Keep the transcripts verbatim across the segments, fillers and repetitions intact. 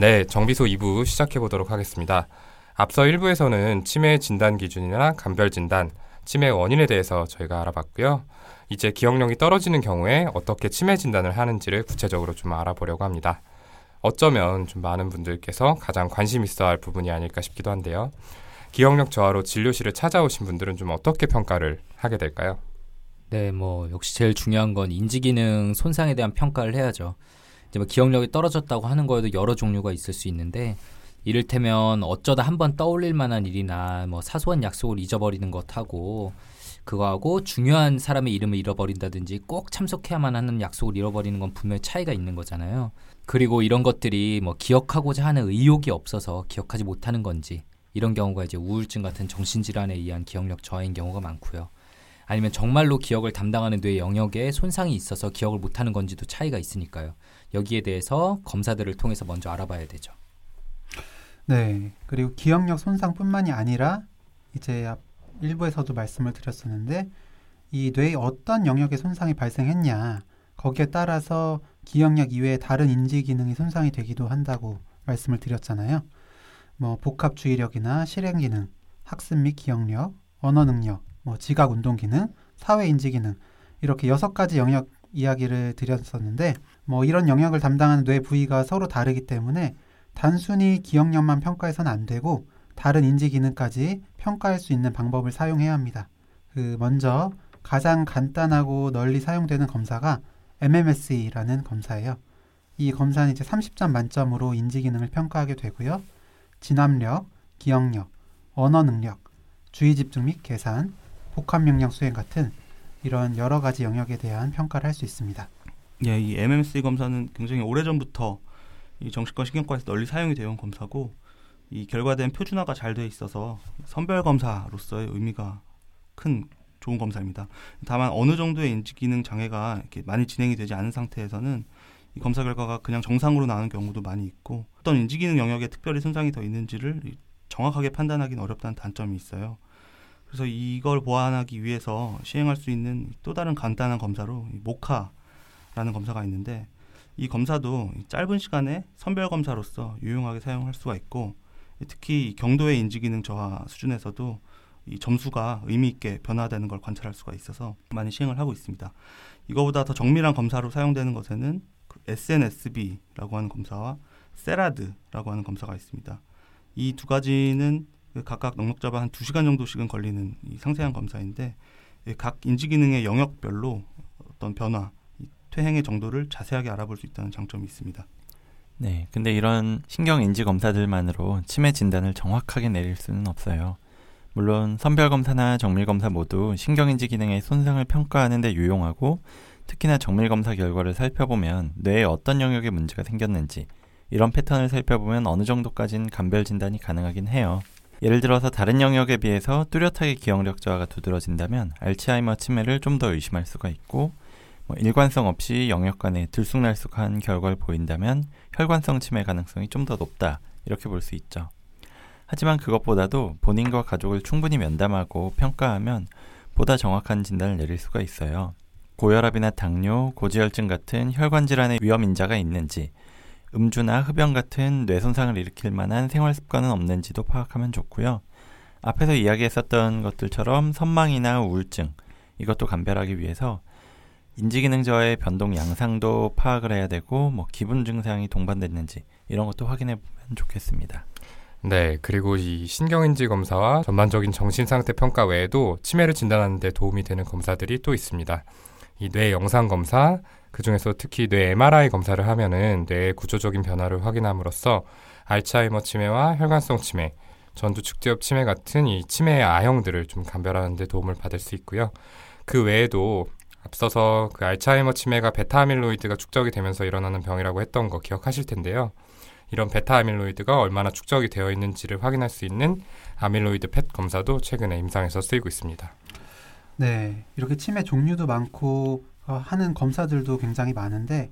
네, 정비소 이 부 시작해보도록 하겠습니다. 앞서 일 부에서는 치매 진단 기준이나 감별 진단, 치매 원인에 대해서 저희가 알아봤고요. 이제 기억력이 떨어지는 경우에 어떻게 치매 진단을 하는지를 구체적으로 좀 알아보려고 합니다. 어쩌면 좀 많은 분들께서 가장 관심 있어 할 부분이 아닐까 싶기도 한데요. 기억력 저하로 진료실을 찾아오신 분들은 좀 어떻게 평가를 하게 될까요? 네, 뭐 역시 제일 중요한 건 인지기능 손상에 대한 평가를 해야죠. 이제 뭐 기억력이 떨어졌다고 하는 거에도 여러 종류가 있을 수 있는데, 이를테면 어쩌다 한번 떠올릴 만한 일이나 뭐 사소한 약속을 잊어버리는 것하고, 그거하고 중요한 사람의 이름을 잃어버린다든지 꼭 참석해야만 하는 약속을 잃어버리는 건 분명히 차이가 있는 거잖아요. 그리고 이런 것들이 뭐 기억하고자 하는 의욕이 없어서 기억하지 못하는 건지, 이런 경우가 이제 우울증 같은 정신질환에 의한 기억력 저하인 경우가 많고요. 아니면 정말로 기억을 담당하는 뇌 영역에 손상이 있어서 기억을 못하는 건지도 차이가 있으니까요. 여기에 대해서 검사들을 통해서 먼저 알아봐야 되죠. 네, 그리고 기억력 손상뿐만이 아니라 이제 일부에서도 말씀을 드렸었는데, 이 뇌의 어떤 영역에 손상이 발생했냐, 거기에 따라서 기억력 이외에 다른 인지 기능이 손상이 되기도 한다고 말씀을 드렸잖아요. 뭐 복합 주의력이나 실행 기능, 학습 및 기억력, 언어 능력, 뭐 지각 운동 기능, 사회 인지 기능, 이렇게 여섯 가지 영역 이야기를 드렸었는데, 뭐 이런 영역을 담당하는 뇌 부위가 서로 다르기 때문에 단순히 기억력만 평가해서는 안 되고 다른 인지 기능까지 평가할 수 있는 방법을 사용해야 합니다. 그 먼저 가장 간단하고 널리 사용되는 검사가 엠엠에스이라는 검사예요. 이 검사는 이제 삼십 점 만점으로 인지 기능을 평가하게 되고요. 진압력, 기억력, 언어 능력, 주의 집중 및 계산, 복합 명령 수행 같은 이런 여러 가지 영역에 대한 평가를 할 수 있습니다. 예, 이 엠엠에스이 검사는 굉장히 오래전부터 이 정신과 신경과에서 널리 사용이 되어온 검사고, 이 결과된 표준화가 잘 되어 있어서 선별 검사로서의 의미가 큰 좋은 검사입니다. 다만 어느 정도의 인지 기능 장애가 이렇게 많이 진행이 되지 않은 상태에서는 이 검사 결과가 그냥 정상으로 나오는 경우도 많이 있고, 어떤 인지 기능 영역에 특별히 손상이 더 있는지를 정확하게 판단하기는 어렵다는 단점이 있어요. 그래서 이걸 보완하기 위해서 시행할 수 있는 또 다른 간단한 검사로 모카라는 검사가 있는데, 이 검사도 짧은 시간에 선별 검사로서 유용하게 사용할 수가 있고, 특히 경도의 인지기능 저하 수준에서도 이 점수가 의미 있게 변화되는 걸 관찰할 수가 있어서 많이 시행을 하고 있습니다. 이거보다 더 정밀한 검사로 사용되는 것에는 에스엔에스비라고 하는 검사와 세라드라고 하는 검사가 있습니다. 이 두 가지는 각각 넉넉잡아 한 두 시간 정도씩은 걸리는 이 상세한 검사인데, 각 인지기능의 영역별로 어떤 변화, 퇴행의 정도를 자세하게 알아볼 수 있다는 장점이 있습니다. 네, 근데 이런 신경인지 검사들만으로 치매 진단을 정확하게 내릴 수는 없어요. 물론 선별검사나 정밀검사 모두 신경인지 기능의 손상을 평가하는 데 유용하고, 특히나 정밀검사 결과를 살펴보면 뇌에 어떤 영역에 문제가 생겼는지, 이런 패턴을 살펴보면 어느 정도까지는 감별 진단이 가능하긴 해요. 예를 들어서 다른 영역에 비해서 뚜렷하게 기억력 저하가 두드러진다면 알츠하이머 치매를 좀 더 의심할 수가 있고, 일관성 없이 영역 간에 들쑥날쑥한 결과를 보인다면 혈관성 치매 가능성이 좀 더 높다, 이렇게 볼 수 있죠. 하지만 그것보다도 본인과 가족을 충분히 면담하고 평가하면 보다 정확한 진단을 내릴 수가 있어요. 고혈압이나 당뇨, 고지혈증 같은 혈관 질환의 위험 인자가 있는지, 음주나 흡연 같은 뇌 손상을 일으킬 만한 생활 습관은 없는지도 파악하면 좋고요. 앞에서 이야기했었던 것들처럼 선망이나 우울증, 이것도 감별하기 위해서 인지기능 저하의 변동 양상도 파악을 해야 되고, 뭐 기분 증상이 동반됐는지 이런 것도 확인해 보면 좋겠습니다. 네, 그리고 이 신경인지 검사와 전반적인 정신상태 평가 외에도 치매를 진단하는 데 도움이 되는 검사들이 또 있습니다. 이 뇌 영상 검사, 그중에서 특히 뇌 엠알아이 검사를 하면은 뇌의 구조적인 변화를 확인함으로써 알츠하이머 치매와 혈관성 치매, 전두측두엽 치매 같은 이 치매의 아형들을 좀 감별하는 데 도움을 받을 수 있고요. 그 외에도 앞서서 그 알츠하이머 치매가 베타 아밀로이드가 축적이 되면서 일어나는 병이라고 했던 거 기억하실 텐데요. 이런 베타 아밀로이드가 얼마나 축적이 되어 있는지를 확인할 수 있는 아밀로이드 펫 검사도 최근에 임상에서 쓰이고 있습니다. 네, 이렇게 치매 종류도 많고 어, 하는 검사들도 굉장히 많은데,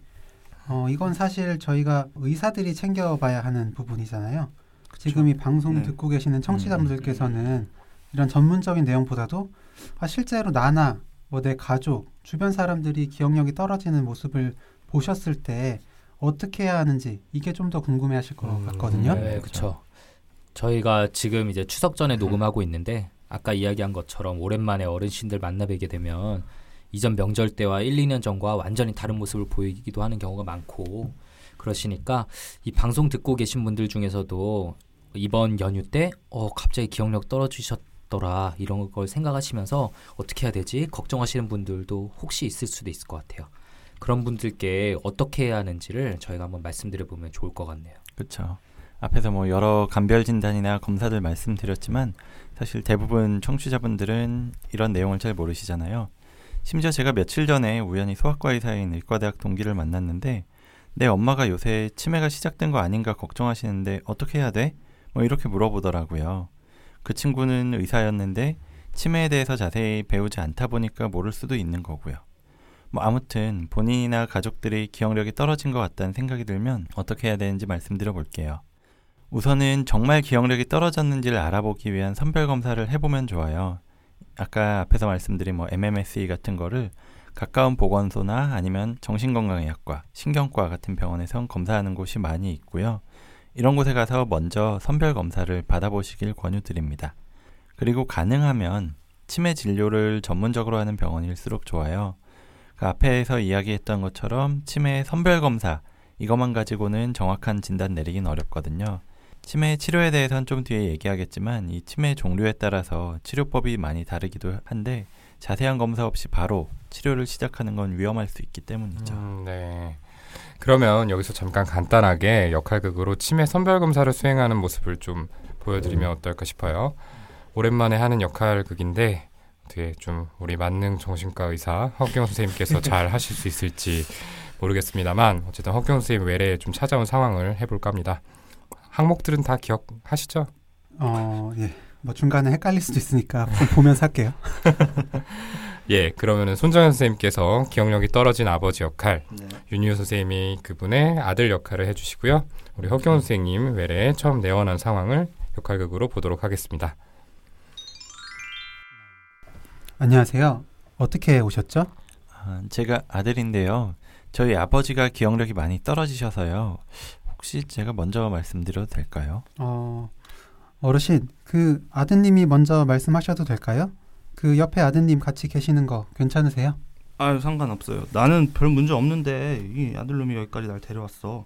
어, 이건 사실 저희가 의사들이 챙겨봐야 하는 부분이잖아요. 그쵸? 지금 이 방송 네. 듣고 계시는 청취자분들께서는 이런 전문적인 내용보다도 아, 실제로 나나 뭐 내 가족, 주변 사람들이 기억력이 떨어지는 모습을 보셨을 때 어떻게 해야 하는지 이게 좀 더 궁금해하실 것 음, 같거든요. 네, 그렇죠. 저희가 지금 이제 추석 전에 녹음하고 있는데 아까 이야기한 것처럼 오랜만에 어르신들 만나 뵈게 되면 이전 명절 때와 일, 이 년 전과 완전히 다른 모습을 보이기도 하는 경우가 많고 그러시니까 이 방송 듣고 계신 분들 중에서도 이번 연휴 때 어, 갑자기 기억력 떨어지셨더라 이런 걸 생각하시면서 어떻게 해야 되지? 걱정하시는 분들도 혹시 있을 수도 있을 것 같아요. 그런 분들께 어떻게 해야 하는지를 저희가 한번 말씀드려보면 좋을 것 같네요. 그렇죠. 앞에서 뭐 여러 감별 진단이나 검사들 말씀드렸지만 사실 대부분 청취자분들은 이런 내용을 잘 모르시잖아요. 심지어 제가 며칠 전에 우연히 소아과 의사인 의과대학 동기를 만났는데 내 엄마가 요새 치매가 시작된 거 아닌가 걱정하시는데 어떻게 해야 돼? 뭐 이렇게 물어보더라고요. 그 친구는 의사였는데 치매에 대해서 자세히 배우지 않다 보니까 모를 수도 있는 거고요. 뭐 아무튼 본인이나 가족들이 기억력이 떨어진 것 같다는 생각이 들면 어떻게 해야 되는지 말씀드려볼게요. 우선은 정말 기억력이 떨어졌는지를 알아보기 위한 선별검사를 해보면 좋아요. 아까 앞에서 말씀드린 뭐 엠엠에스이 같은 거를 가까운 보건소나 아니면 정신건강의학과, 신경과 같은 병원에서 검사하는 곳이 많이 있고요. 이런 곳에 가서 먼저 선별검사를 받아보시길 권유드립니다. 그리고 가능하면 치매 진료를 전문적으로 하는 병원일수록 좋아요. 그 앞에서 이야기했던 것처럼 치매 선별검사, 이것만 가지고는 정확한 진단 내리긴 어렵거든요. 치매 치료에 대해서는 좀 뒤에 얘기하겠지만 이 치매 종류에 따라서 치료법이 많이 다르기도 한데 자세한 검사 없이 바로 치료를 시작하는 건 위험할 수 있기 때문이죠. 음, 네. 그러면 여기서 잠깐 간단하게 역할극으로 치매 선별검사를 수행하는 모습을 좀 보여드리면 어떨까 싶어요. 오랜만에 하는 역할극인데 어떻게 좀 우리 만능 정신과 의사 허경 선생님께서 잘 하실 수 있을지 모르겠습니다만 어쨌든 허경 선생님 외래에 좀 찾아온 상황을 해볼까 합니다. 항목들은 다 기억하시죠? 어, 예. 뭐 중간에 헷갈릴 수도 있으니까 보면서 할게요. 예, 그러면은 손정현 선생님께서 기억력이 떨어진 아버지 역할, 네. 윤희우 선생님이 그분의 아들 역할을 해주시고요. 우리 허경 네. 선생님 외래에 처음 내원한 상황을 역할극으로 보도록 하겠습니다. 안녕하세요. 어떻게 오셨죠? 아, 제가 아들인데요. 저희 아버지가 기억력이 많이 떨어지셔서요. 혹시 제가 먼저 말씀드려도 될까요? 어, 어르신, 그 아드님이 먼저 말씀하셔도 될까요? 그 옆에 아드님 같이 계시는 거 괜찮으세요? 아유, 상관없어요. 나는 별 문제 없는데 이 아들놈이 여기까지 날 데려왔어.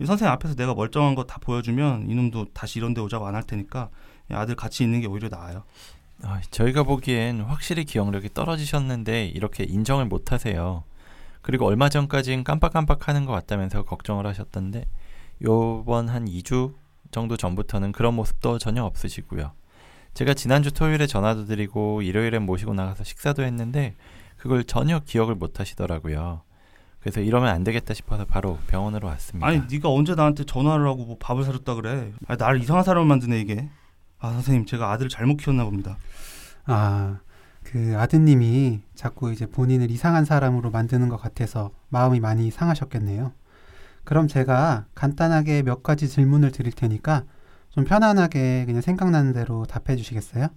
이 선생님 앞에서 내가 멀쩡한 거 다 보여주면 이놈도 다시 이런 데 오자고 안 할 테니까 아들 같이 있는 게 오히려 나아요. 아, 저희가 보기엔 확실히 기억력이 떨어지셨는데 이렇게 인정을 못 하세요. 그리고 얼마 전까진 깜빡깜빡 하는 것 같다면서 걱정을 하셨던데 요번 한 이 주 정도 전부터는 그런 모습도 전혀 없으시고요. 제가 지난주 토요일에 전화도 드리고 일요일엔 모시고 나가서 식사도 했는데 그걸 전혀 기억을 못 하시더라고요. 그래서 이러면 안 되겠다 싶어서 바로 병원으로 왔습니다. 아니, 네가 언제 나한테 전화를 하고 뭐 밥을 사줬다 그래. 아니, 나를 이상한 사람을 만드네 이게. 아, 선생님, 제가 아들을 잘못 키웠나 봅니다. 아, 그 아드님이 자꾸 이제 본인을 이상한 사람으로 만드는 것 같아서 마음이 많이 상하셨겠네요. 그럼 제가 간단하게 몇 가지 질문을 드릴 테니까 좀 편안하게 그냥 생각나는 대로 답해 주시겠어요?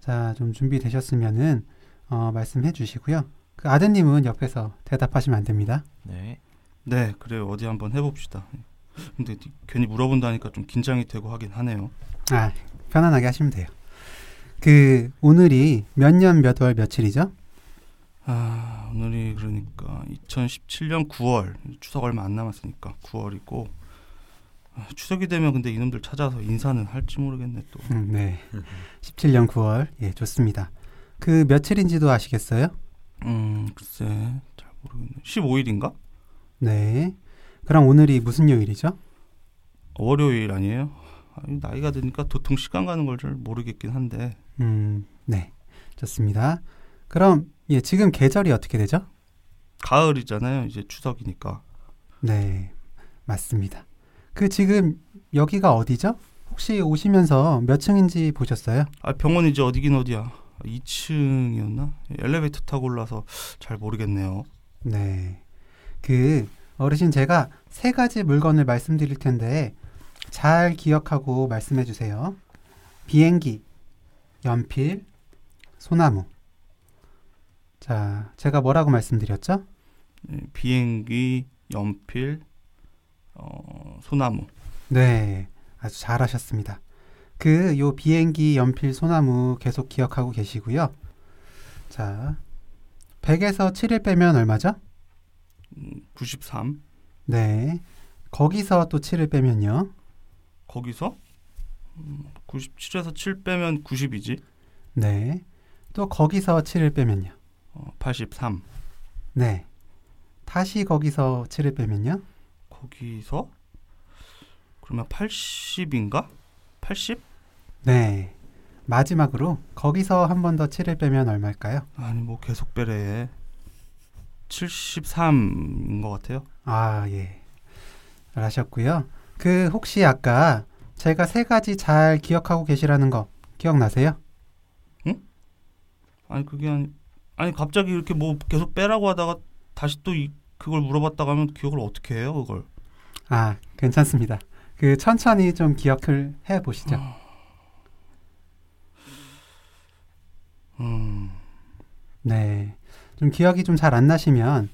자, 좀 준비되셨으면은 어, 말씀해 주시고요. 그 아드님은 옆에서 대답하시면 안 됩니다. 네, 네, 그래요. 어디 한번 해봅시다. 근데 괜히 물어본다니까 좀 긴장이 되고 하긴 하네요. 아, 편안하게 하시면 돼요. 그 오늘이 몇 년 몇 월 며칠이죠? 아, 오늘이 그러니까 이천십칠 년 구월, 추석 얼마 안 남았으니까 구월이고 아, 추석이 되면 근데 이놈들 찾아서 인사는 할지 모르겠네 또. 음, 네, 십칠 년 구월, 예, 좋습니다. 그 며칠인지도 아시겠어요? 음, 글쎄 잘 모르겠네. 십오 일인가? 네, 그럼 오늘이 무슨 요일이죠? 월요일 아니에요? 아니, 나이가 드니까 도통 시간 가는 걸 잘 모르겠긴 한데. 음, 네, 좋습니다. 그럼 예, 지금 계절이 어떻게 되죠? 가을이잖아요. 이제 추석이니까. 네, 맞습니다. 그 지금 여기가 어디죠? 혹시 오시면서 몇 층인지 보셨어요? 아, 병원이지 어디긴 어디야. 이 층이었나? 엘리베이터 타고 올라서 잘 모르겠네요. 네, 그 어르신 제가 세 가지 물건을 말씀드릴 텐데 잘 기억하고 말씀해 주세요. 비행기, 연필, 소나무. 자, 제가 뭐라고 말씀드렸죠? 비행기, 연필, 어, 소나무. 네, 아주 잘하셨습니다. 그 요 비행기, 연필, 소나무 계속 기억하고 계시고요. 자, 백에서 칠을 빼면 얼마죠? 구십삼. 네, 거기서 또 칠을 빼면요? 거기서? 구십칠에서 칠 빼면 구십이지. 네, 또 거기서 칠을 빼면요? 어, 팔십삼. 네, 다시 거기서 칠을 빼면요? 거기서? 그러면 팔십인가? 팔십? 네, 마지막으로 거기서 한 번 더 칠을 빼면 얼마일까요? 아니 뭐 계속 빼래. 칠십삼인 것 같아요. 아, 예, 잘 하셨고요. 그 혹시 아까 제가 세 가지 잘 기억하고 계시라는 거 기억나세요? 응? 아니 그게 아니 아니 갑자기 이렇게 뭐 계속 빼라고 하다가 다시 또 이, 그걸 물어봤다가 하면 기억을 어떻게 해요 그걸? 아, 괜찮습니다. 그 천천히 좀 기억을 해보시죠. 음. 네, 좀 기억이 좀 잘 안 나시면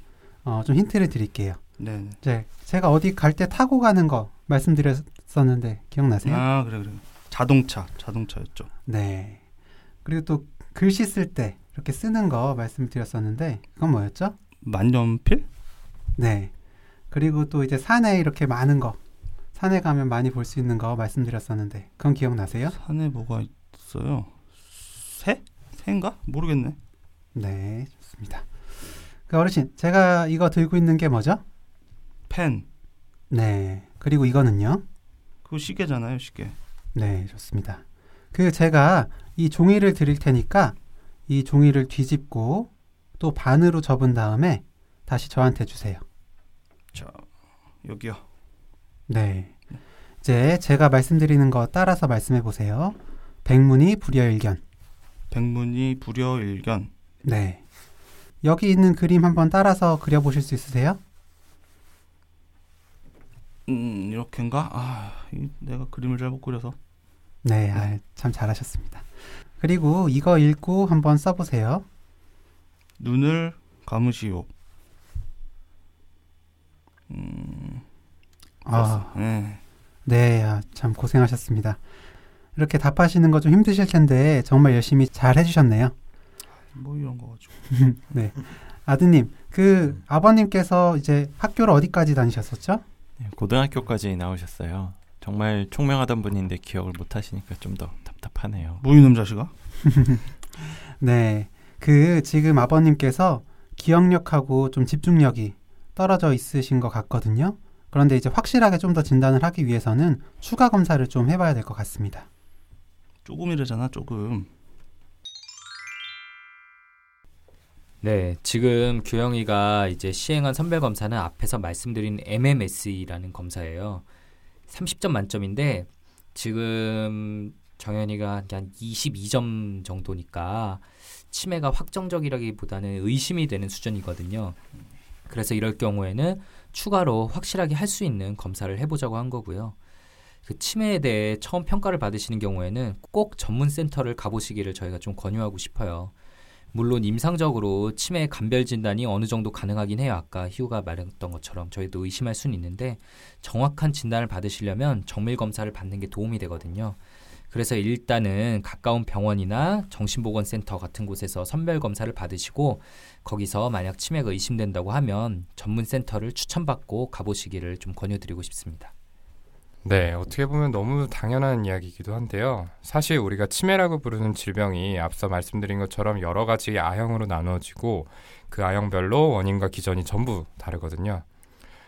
어, 좀 힌트를 드릴게요. 네. 이제 제가 어디 갈 때 타고 가는 거 말씀드렸었는데 기억나세요? 아, 그래 그래. 자동차, 자동차였죠. 네. 그리고 또 글씨 쓸 때 이렇게 쓰는 거 말씀드렸었는데 그건 뭐였죠? 만년필? 네. 그리고 또 이제 산에 이렇게 많은 거, 산에 가면 많이 볼 수 있는 거 말씀드렸었는데 그건 기억나세요? 산에 뭐가 있어요? 새? 새인가? 모르겠네. 네, 좋습니다. 그 어르신, 제가 이거 들고 있는 게 뭐죠? 펜. 네, 그리고 이거는요? 그거 시계잖아요, 시계. 네, 좋습니다. 그 제가 이 종이를 드릴 테니까 이 종이를 뒤집고 또 반으로 접은 다음에 다시 저한테 주세요. 자, 여기요. 네, 이제 제가 말씀드리는 거 따라서 말씀해 보세요. 백문이 불여일견. 백문이 불여일견. 네, 여기 있는 그림 한번 따라서 그려보실 수 있으세요? 음, 이렇게인가? 아, 내가 그림을 잘못 그려서. 네, 네. 아, 참 잘하셨습니다. 그리고 이거 읽고 한번 써보세요. 눈을 감으시오. 음, 아, 네, 네, 아, 참 고생하셨습니다. 이렇게 답하시는 거 좀 힘드실 텐데 정말 열심히 잘 해주셨네요. 뭐 이런 거 가지고. 네, 아드님, 그 아버님께서 이제 학교를 어디까지 다니셨었죠? 고등학교까지 나오셨어요. 정말 총명하던 분인데 기억을 못 하시니까 좀 더 답답하네요. 뭐 이놈 자식아? 네, 그 지금 아버님께서 기억력하고 좀 집중력이 떨어져 있으신 것 같거든요. 그런데 이제 확실하게 좀 더 진단을 하기 위해서는 추가 검사를 좀 해봐야 될 것 같습니다. 조금이라잖아, 조금. 네, 지금 규영이가 이제 시행한 선별검사는 앞에서 말씀드린 엠엠에스이라는 검사예요. 삼십 점 만점인데 지금 정현이가 한 이십이 점 정도니까 치매가 확정적이라기보다는 의심이 되는 수준이거든요. 그래서 이럴 경우에는 추가로 확실하게 할 수 있는 검사를 해보자고 한 거고요. 그 치매에 대해 처음 평가를 받으시는 경우에는 꼭 전문센터를 가보시기를 저희가 좀 권유하고 싶어요. 물론 임상적으로 치매 감별 진단이 어느 정도 가능하긴 해요. 아까 희우가 말했던 것처럼 저희도 의심할 수는 있는데 정확한 진단을 받으시려면 정밀 검사를 받는 게 도움이 되거든요. 그래서 일단은 가까운 병원이나 정신보건센터 같은 곳에서 선별 검사를 받으시고 거기서 만약 치매가 의심된다고 하면 전문센터를 추천받고 가보시기를 좀 권유드리고 싶습니다. 네, 어떻게 보면 너무 당연한 이야기이기도 한데요. 사실 우리가 치매라고 부르는 질병이 앞서 말씀드린 것처럼 여러 가지 아형으로 나누어지고 그 아형별로 원인과 기전이 전부 다르거든요.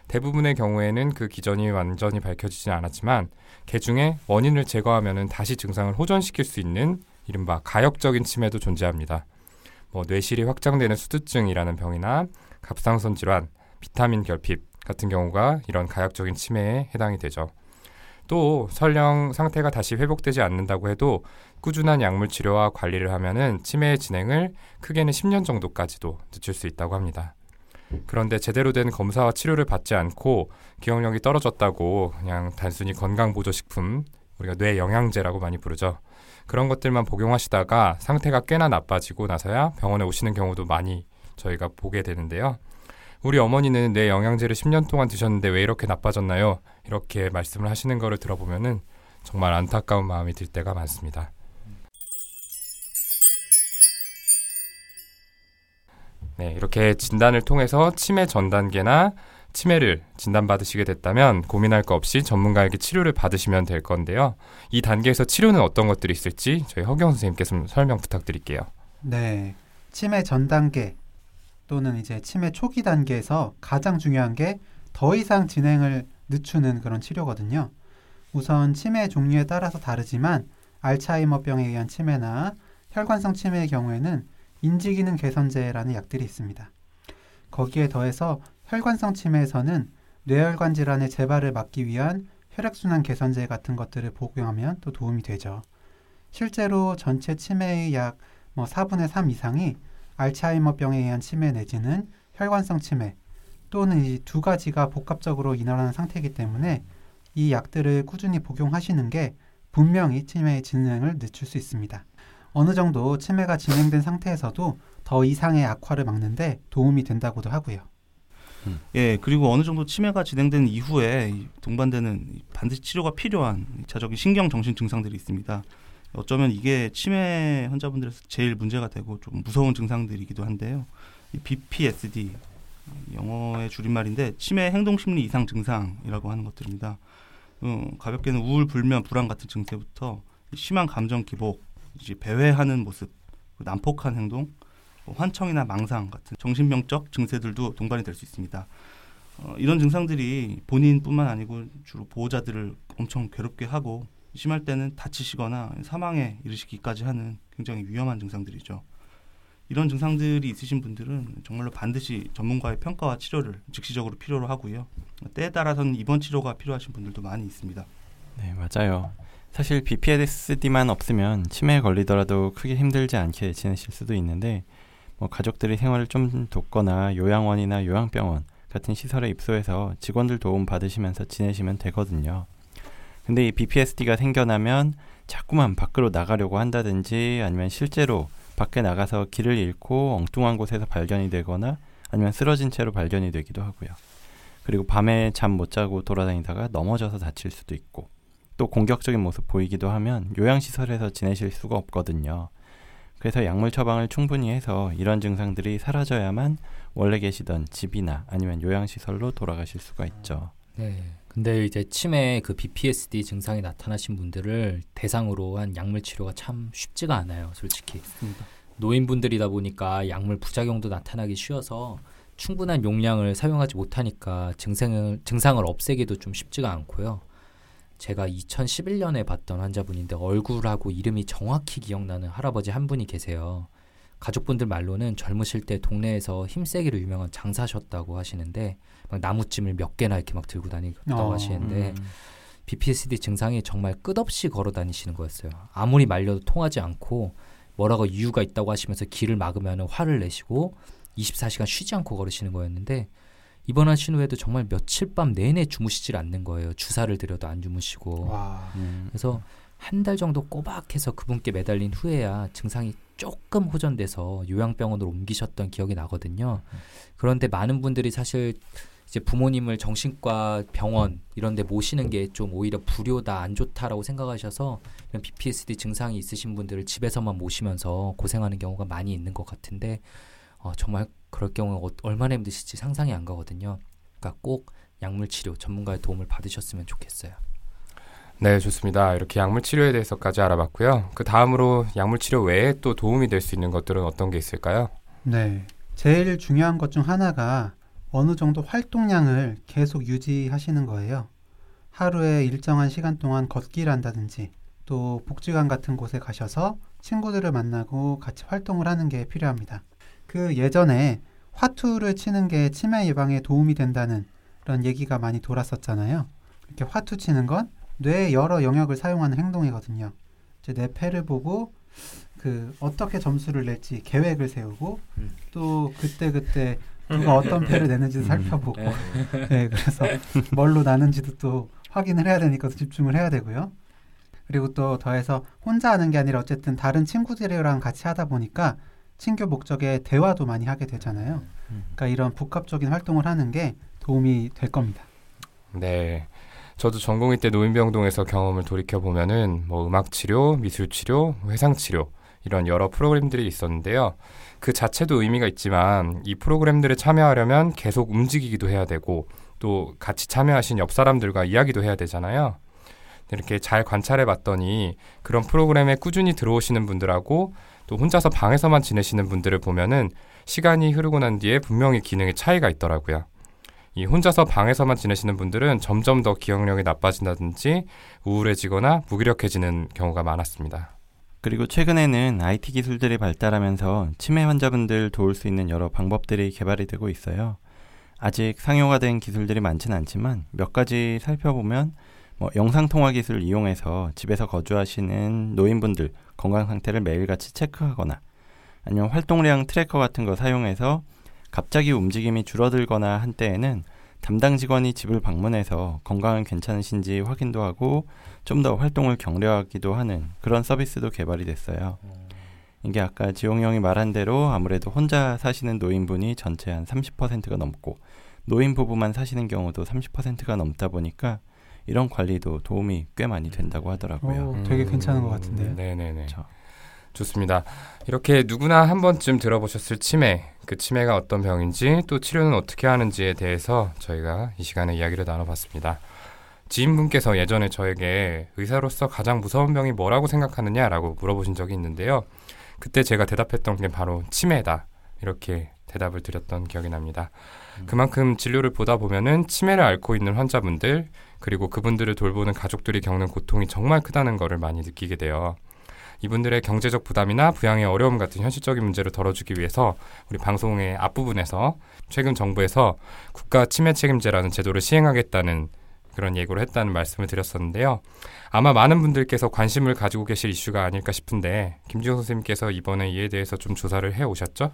대부분의 경우에는 그 기전이 완전히 밝혀지진 않았지만 개중에 원인을 제거하면 다시 증상을 호전시킬 수 있는 이른바 가역적인 치매도 존재합니다. 뭐 뇌실이 확장되는 수두증이라는 병이나 갑상선 질환, 비타민 결핍 같은 경우가 이런 가역적인 치매에 해당이 되죠. 또 설령 상태가 다시 회복되지 않는다고 해도 꾸준한 약물 치료와 관리를 하면은 치매의 진행을 크게는 십 년 정도까지도 늦출 수 있다고 합니다. 그런데 제대로 된 검사와 치료를 받지 않고 기억력이 떨어졌다고 그냥 단순히 건강보조식품, 우리가 뇌영양제라고 많이 부르죠. 그런 것들만 복용하시다가 상태가 꽤나 나빠지고 나서야 병원에 오시는 경우도 많이 저희가 보게 되는데요. 우리 어머니는 내 영양제를 십 년 동안 드셨는데 왜 이렇게 나빠졌나요? 이렇게 말씀을 하시는 거를 들어보면은 정말 안타까운 마음이 들 때가 많습니다. 네, 이렇게 진단을 통해서 치매 전 단계나 치매를 진단받으시게 됐다면 고민할 거 없이 전문가에게 치료를 받으시면 될 건데요. 이 단계에서 치료는 어떤 것들이 있을지 저희 허경훈 선생님께서 설명 부탁드릴게요. 네, 치매 전 단계 또는 이제 치매 초기 단계에서 가장 중요한 게 더 이상 진행을 늦추는 그런 치료거든요. 우선 치매 종류에 따라서 다르지만 알츠하이머병에 의한 치매나 혈관성 치매의 경우에는 인지기능 개선제라는 약들이 있습니다. 거기에 더해서 혈관성 치매에서는 뇌혈관 질환의 재발을 막기 위한 혈액순환 개선제 같은 것들을 복용하면 또 도움이 되죠. 실제로 전체 치매의 약 뭐 사분의 삼 이상이 알츠하이머병에 의한 치매 내지는 혈관성 치매 또는 이 두 가지가 복합적으로 인원하는 상태이기 때문에 이 약들을 꾸준히 복용하시는 게 분명히 치매의 진행을 늦출 수 있습니다. 어느 정도 치매가 진행된 상태에서도 더 이상의 악화를 막는데 도움이 된다고도 하고요. 음. 예, 그리고 어느 정도 치매가 진행된 이후에 동반되는 반드시 치료가 필요한 자적인 신경정신 증상들이 있습니다. 어쩌면 이게 치매 환자분들에서 제일 문제가 되고 좀 무서운 증상들이기도 한데요. 비피에스디, 영어의 줄임말인데 치매 행동심리 이상 증상이라고 하는 것들입니다. 음, 가볍게는 우울, 불면, 불안 같은 증세부터 심한 감정 기복, 이제 배회하는 모습, 난폭한 행동, 환청이나 망상 같은 정신병적 증세들도 동반이 될 수 있습니다. 어, 이런 증상들이 본인뿐만 아니고 주로 보호자들을 엄청 괴롭게 하고 심할 때는 다치시거나 사망에 이르시기까지 하는 굉장히 위험한 증상들이죠. 이런 증상들이 있으신 분들은 정말로 반드시 전문가의 평가와 치료를 즉시적으로 필요로 하고요. 때에 따라서는 입원 치료가 필요하신 분들도 많이 있습니다. 네, 맞아요. 사실 비피에스디만 없으면 치매에 걸리더라도 크게 힘들지 않게 지내실 수도 있는데 뭐 가족들이 생활을 좀 돕거나 요양원이나 요양병원 같은 시설에 입소해서 직원들 도움 받으시면서 지내시면 되거든요. 근데 이 비피에스디가 생겨나면 자꾸만 밖으로 나가려고 한다든지 아니면 실제로 밖에 나가서 길을 잃고 엉뚱한 곳에서 발견이 되거나 아니면 쓰러진 채로 발견이 되기도 하고요. 그리고 밤에 잠 못 자고 돌아다니다가 넘어져서 다칠 수도 있고 또 공격적인 모습 보이기도 하면 요양시설에서 지내실 수가 없거든요. 그래서 약물 처방을 충분히 해서 이런 증상들이 사라져야만 원래 계시던 집이나 아니면 요양시설로 돌아가실 수가 있죠. 네. 근데 이제 치매 그 비피에스디 증상이 나타나신 분들을 대상으로 한 약물 치료가 참 쉽지가 않아요. 솔직히. 맞습니다. 노인분들이다 보니까 약물 부작용도 나타나기 쉬워서 충분한 용량을 사용하지 못하니까 증상을, 증상을 없애기도 좀 쉽지가 않고요. 제가 이천십일 년에 봤던 환자분인데 얼굴하고 이름이 정확히 기억나는 할아버지 한 분이 계세요. 가족분들 말로는 젊으실 때 동네에서 힘세기로 유명한 장사셨다고 하시는데 막 나무찜을 몇 개나 이렇게 막 들고 다니셨다고 어, 하시는데 음. 비피에스디 증상이 정말 끝없이 걸어 다니시는 거였어요. 아무리 말려도 통하지 않고 뭐라고 이유가 있다고 하시면서 길을 막으면 화를 내시고 이십사 시간 쉬지 않고 걸으시는 거였는데 입원하신 후에도 정말 며칠 밤 내내 주무시질 않는 거예요. 주사를 드려도 안 주무시고. 와, 음. 그래서 한 달 정도 꼬박해서 그분께 매달린 후에야 증상이 조금 호전돼서 요양병원으로 옮기셨던 기억이 나거든요. 음. 그런데 많은 분들이 사실 이제 부모님을 정신과 병원 이런 데 모시는 게 좀 오히려 불효다, 안 좋다라고 생각하셔서 이런 비피에스디 증상이 있으신 분들을 집에서만 모시면서 고생하는 경우가 많이 있는 것 같은데 어, 정말 그럴 경우 얼마나 힘드실지 상상이 안 가거든요. 그러니까 꼭 약물치료 전문가의 도움을 받으셨으면 좋겠어요. 네, 좋습니다. 이렇게 약물치료에 대해서까지 알아봤고요. 그 다음으로 약물치료 외에 또 도움이 될 수 있는 것들은 어떤 게 있을까요? 네, 제일 중요한 것 중 하나가 어느 정도 활동량을 계속 유지하시는 거예요. 하루에 일정한 시간 동안 걷기를 한다든지 또 복지관 같은 곳에 가셔서 친구들을 만나고 같이 활동을 하는 게 필요합니다. 그 예전에 화투를 치는 게 치매 예방에 도움이 된다는 그런 얘기가 많이 돌았었잖아요. 이렇게 화투 치는 건 뇌의 여러 영역을 사용하는 행동이거든요. 이제 내 패를 보고 그 어떻게 점수를 낼지 계획을 세우고 또 그때그때 누가 어떤 패를 내는지도 살펴보고 네, 그래서 뭘로 나는지도 또 확인을 해야 되니까 집중을 해야 되고요. 그리고 또 더해서 혼자 하는 게 아니라 어쨌든 다른 친구들이랑 같이 하다 보니까 친교 목적의 대화도 많이 하게 되잖아요. 그러니까 이런 복합적인 활동을 하는 게 도움이 될 겁니다. 네. 저도 전공의 때 노인병동에서 경험을 돌이켜보면은 뭐 음악치료, 미술치료, 회상치료 이런 여러 프로그램들이 있었는데요. 그 자체도 의미가 있지만 이 프로그램들에 참여하려면 계속 움직이기도 해야 되고 또 같이 참여하신 옆 사람들과 이야기도 해야 되잖아요. 이렇게 잘 관찰해 봤더니 그런 프로그램에 꾸준히 들어오시는 분들하고 또 혼자서 방에서만 지내시는 분들을 보면은 시간이 흐르고 난 뒤에 분명히 기능의 차이가 있더라고요. 이 혼자서 방에서만 지내시는 분들은 점점 더 기억력이 나빠진다든지 우울해지거나 무기력해지는 경우가 많았습니다. 그리고 최근에는 아이티 기술들이 발달하면서 치매 환자분들 도울 수 있는 여러 방법들이 개발이 되고 있어요. 아직 상용화 된 기술들이 많진 않지만 몇 가지 살펴보면 뭐 영상통화 기술을 이용해서 집에서 거주하시는 노인분들 건강 상태를 매일같이 체크하거나 아니면 활동량 트래커 같은 거 사용해서 갑자기 움직임이 줄어들거나 한때에는 담당 직원이 집을 방문해서 건강은 괜찮으신지 확인도 하고 좀 더 활동을 격려하기도 하는 그런 서비스도 개발이 됐어요. 이게 아까 지용 형이 말한 대로 아무래도 혼자 사시는 노인분이 전체 한 삼십 퍼센트가 넘고 노인 부부만 사시는 경우도 삼십 퍼센트가 넘다 보니까 이런 관리도 도움이 꽤 많이 된다고 하더라고요. 오, 되게 괜찮은 것 같은데요. 네네네. 자. 좋습니다. 이렇게 누구나 한 번쯤 들어보셨을 치매, 그 치매가 어떤 병인지 또 치료는 어떻게 하는지에 대해서 저희가 이 시간에 이야기를 나눠봤습니다. 지인분께서 예전에 저에게 의사로서 가장 무서운 병이 뭐라고 생각하느냐라고 물어보신 적이 있는데요. 그때 제가 대답했던 게 바로 치매다. 이렇게 대답을 드렸던 기억이 납니다. 그만큼 진료를 보다 보면은 치매를 앓고 있는 환자분들 그리고 그분들을 돌보는 가족들이 겪는 고통이 정말 크다는 거를 많이 느끼게 돼요. 이분들의 경제적 부담이나 부양의 어려움 같은 현실적인 문제를 덜어주기 위해서 우리 방송의 앞부분에서 최근 정부에서 국가 치매 책임제라는 제도를 시행하겠다는 그런 예고를 했다는 말씀을 드렸었는데요. 아마 많은 분들께서 관심을 가지고 계실 이슈가 아닐까 싶은데 김지용 선생님께서 이번에 이에 대해서 좀 조사를 해오셨죠?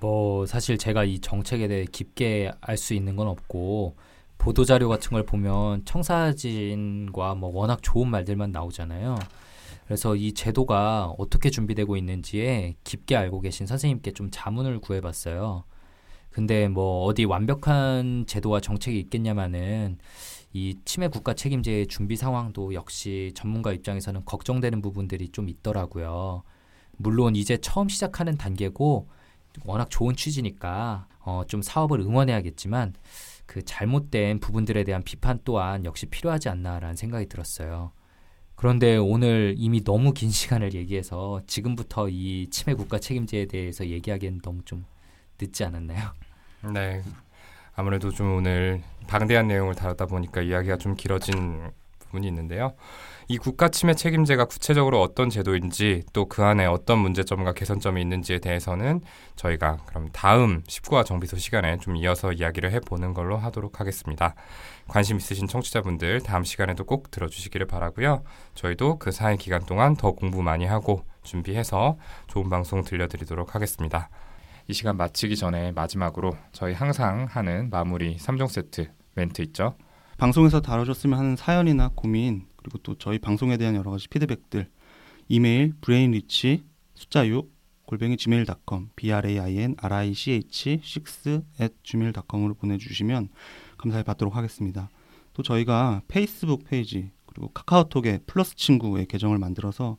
뭐 사실 제가 이 정책에 대해 깊게 알 수 있는 건 없고 보도자료 같은 걸 보면 청사진과 뭐 워낙 좋은 말들만 나오잖아요. 그래서 이 제도가 어떻게 준비되고 있는지에 깊게 알고 계신 선생님께 좀 자문을 구해봤어요. 근데 뭐 어디 완벽한 제도와 정책이 있겠냐마는 이 치매 국가 책임제의 준비 상황도 역시 전문가 입장에서는 걱정되는 부분들이 좀 있더라고요. 물론 이제 처음 시작하는 단계고 워낙 좋은 취지니까 어 좀 사업을 응원해야겠지만 그 잘못된 부분들에 대한 비판 또한 역시 필요하지 않나라는 생각이 들었어요. 그런데 오늘 이미 너무 긴 시간을 얘기해서 지금부터 이 치매 국가 책임제에 대해서 얘기하기엔 너무 좀 늦지 않았나요? 네. 아무래도 좀 오늘 방대한 내용을 다루다 보니까 이야기가 좀 길어진 부분이 있는데요. 이 국가 치매 책임제가 구체적으로 어떤 제도인지 또 그 안에 어떤 문제점과 개선점이 있는지에 대해서는 저희가 그럼 다음 십구 화 정비소 시간에 좀 이어서 이야기를 해보는 걸로 하도록 하겠습니다. 관심 있으신 청취자분들 다음 시간에도 꼭 들어주시기를 바라고요. 저희도 그 사이 기간 동안 더 공부 많이 하고 준비해서 좋은 방송 들려드리도록 하겠습니다. 이 시간 마치기 전에 마지막으로 저희 항상 하는 마무리 삼 종 세트 멘트 있죠? 방송에서 다뤄줬으면 하는 사연이나 고민 그리고 또 저희 방송에 대한 여러 가지 피드백들 이메일 브레인리치 숫자 육 골뱅이 지메일 닷컴 브레인리치 식스 앳 지메일 닷컴으로 보내주시면 감사히 받도록 하겠습니다. 또 저희가 페이스북 페이지 그리고 카카오톡에 플러스 친구의 계정을 만들어서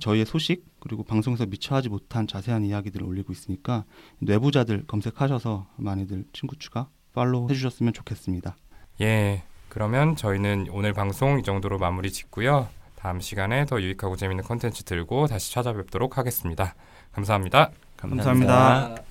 저희의 소식 그리고 방송에서 미처 하지 못한 자세한 이야기들을 올리고 있으니까 뇌부자들 검색하셔서 많이들 친구 추가 팔로우 해주셨으면 좋겠습니다. 예. 그러면 저희는 오늘 방송 이 정도로 마무리 짓고요. 다음 시간에 더 유익하고 재미있는 콘텐츠 들고 다시 찾아뵙도록 하겠습니다. 감사합니다. 감사합니다. 감사합니다.